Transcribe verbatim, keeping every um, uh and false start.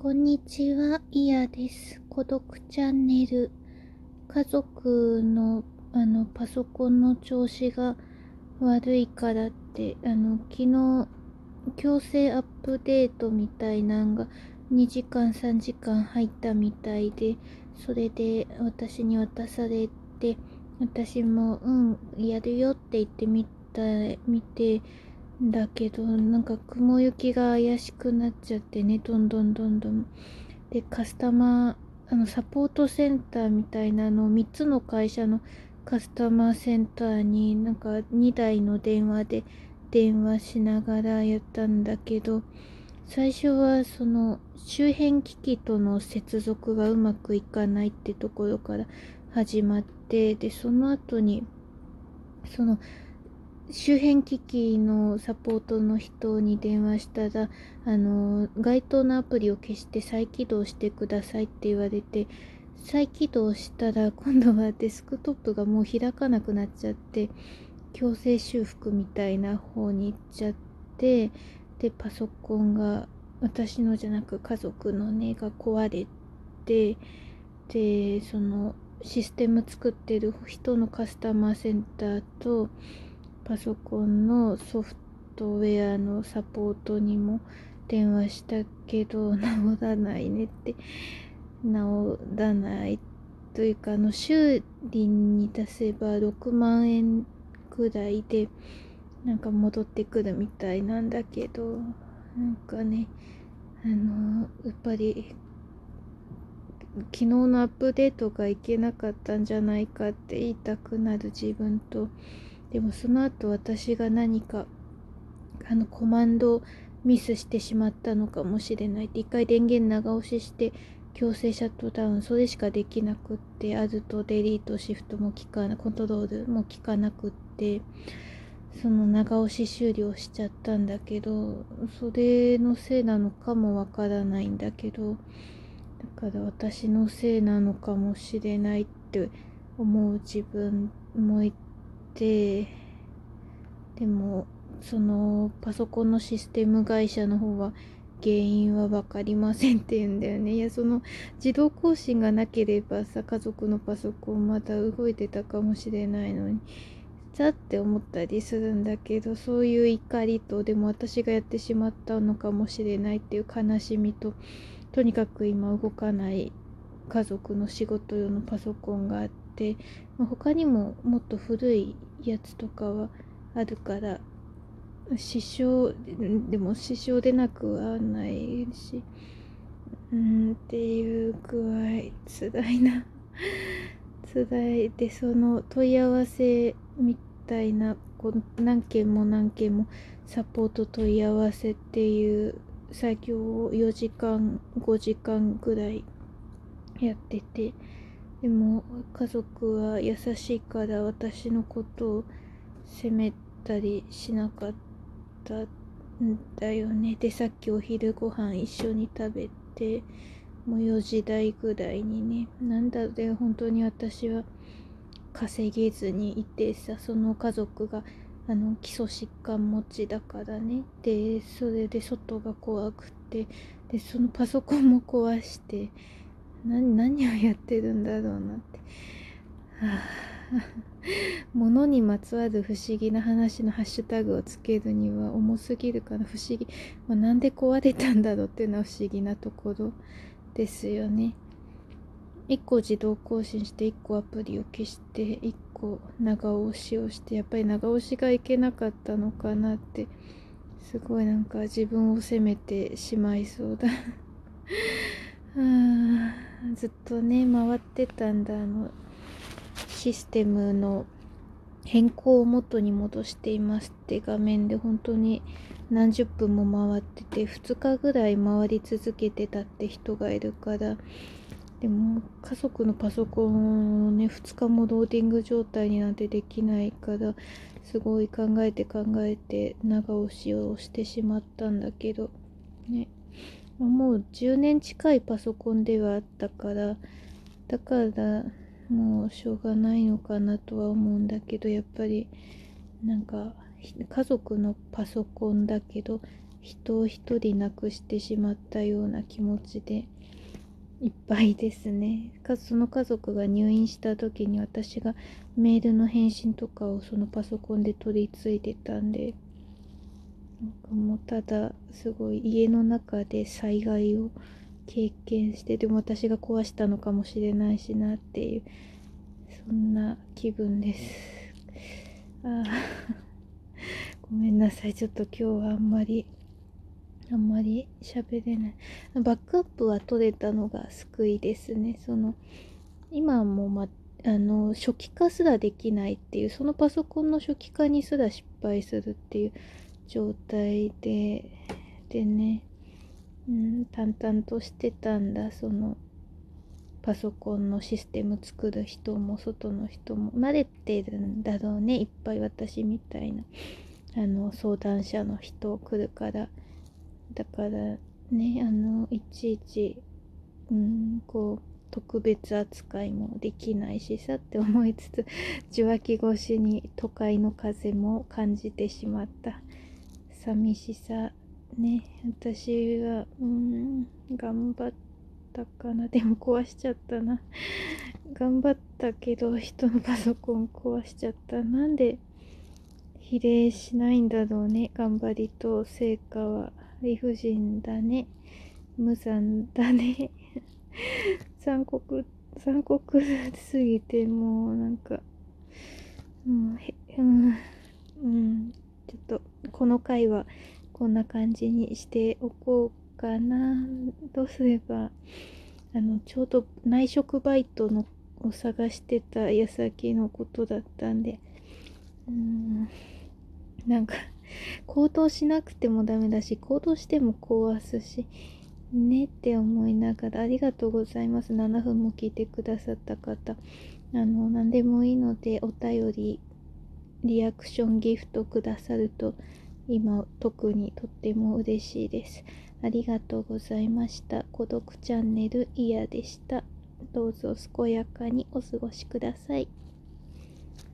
こんにちは、イヤです。孤独チャンネル。家族の、あのパソコンの調子が悪いからって、あの昨日強制アップデートみたいなんがにじかんさんじかん入ったみたいで、それで私に渡されて、私もうんやるよって言ってみた見てだけど、なんか雲行きが怪しくなっちゃってね、どんどんどんどんで、カスタマーあのサポートセンターみたいなのをみっつの会社のカスタマーセンターになんかにだいの電話で電話しながらやったんだけど、最初はその周辺機器との接続がうまくいかないってところから始まって、でその後にその周辺機器のサポートの人に電話したら、あの該当のアプリを消して再起動してくださいって言われて、再起動したら今度はデスクトップがもう開かなくなっちゃって、強制修復みたいな方に行っちゃって、でパソコンが私のじゃなく家族のねが壊れて、でそのシステム作ってる人のカスタマーセンターとパソコンのソフトウェアのサポートにも電話したけど治らないねって、治らないというか、あの修理に出せばろくまんえんくらいでなんか戻ってくるみたいなんだけど、なんかねあのやっぱり昨日のアップデートがいけなかったんじゃないかって言いたくなる自分と、でもその後私が何かあのコマンドをミスしてしまったのかもしれないって、一回電源長押しして強制シャットダウン、それしかできなくって、アルトデリートシフトも効かな、コントロールも効かなくって、その長押し修理をしちゃったんだけど、それのせいなのかもわからないんだけど、だから私のせいなのかもしれないって思う自分もいて、でもそのパソコンのシステム会社の方は原因は分かりませんって言うんだよね。いや、その自動更新がなければさ、家族のパソコンまた動いてたかもしれないのにさって思ったりするんだけど、そういう怒りと、でも私がやってしまったのかもしれないっていう悲しみと、とにかく今動かない家族の仕事用のパソコンがあって、まあ、他にももっと古いやつとかはあるから支障でも支障でなくはないし、うんっていう具合、つらいなつらいで、その問い合わせみたいな、こう何件も何件もサポート問い合わせっていう作業をよじかんごじかんぐらいやってて、でも家族は優しいから私のことを責めたりしなかったんだよね。でさっきお昼ご飯一緒に食べて、もうよじ台ぐらいにね、なんだろう、本当に私は稼げずにいてさ、その家族があの基礎疾患持ちだからね、でそれで外が怖くて、でそのパソコンも壊して、何、何をやってるんだろうなって、はあ、物にまつわる不思議な話のハッシュタグをつけるには重すぎるから、不思議、まあ、なんで壊れたんだろうっていうのは不思議なところですよね。いっこ自動更新して、いっこアプリを消して、いっこ長押しをして、やっぱり長押しがいけなかったのかなって、すごいなんか自分を責めてしまいそうだあ、ずっとね回ってたんだ、あのシステムの変更を元に戻していますって画面で、本当に何十分も回ってて、ふつかぐらい回り続けてたって人がいるから、でも家族のパソコンをねふつかもローディング状態になんてできないから、すごい考えて考えて長押しをしてしまったんだけどね、もうじゅうねん近いパソコンではあったから、だからもうしょうがないのかなとは思うんだけど、やっぱりなんか家族のパソコンだけど人を一人亡くしてしまったような気持ちでいっぱいですね。その家族が入院した時に私がメールの返信とかをそのパソコンで取り付いてたんで、なんかもうただすごい家の中で災害を経験して、でも私が壊したのかもしれないしなっていう、そんな気分です。あごめんなさい、ちょっと今日はあんまりあんまり喋れない。バックアップは取れたのが救いですね。その今もまあの初期化すらできないっていう、そのパソコンの初期化にすら失敗するっていう状態ででね、うん、淡々としてたんだ。そのパソコンのシステム作る人も外の人も慣れてるんだろうね。いっぱい私みたいなあの相談者の人来るから、だからね、あのいちいち、うん、こう特別扱いもできないしさって思いつつ、受話器越しに都会の風も感じてしまった寂しさね。私はうん頑張ったかな、でも壊しちゃったな頑張ったけど人のパソコン壊しちゃった。なんで比例しないんだろうね、頑張りと成果は。理不尽だね、無残だね残酷残酷すぎて、もうなんかもうへうん、うん、ちょっとこの回はこんな感じにしておこうかな。どうすれば、あのちょうど内職バイトのを探してた矢先のことだったんで、うんなんか行動しなくてもダメだし、行動しても壊すしねって思いながら、ありがとうございます。ななふんも聞いてくださった方、あの何でもいいのでお便り、リアクション、ギフトくださると今特にとっても嬉しいです。ありがとうございました。孤独チャンネルイヤでした。どうぞ健やかにお過ごしください。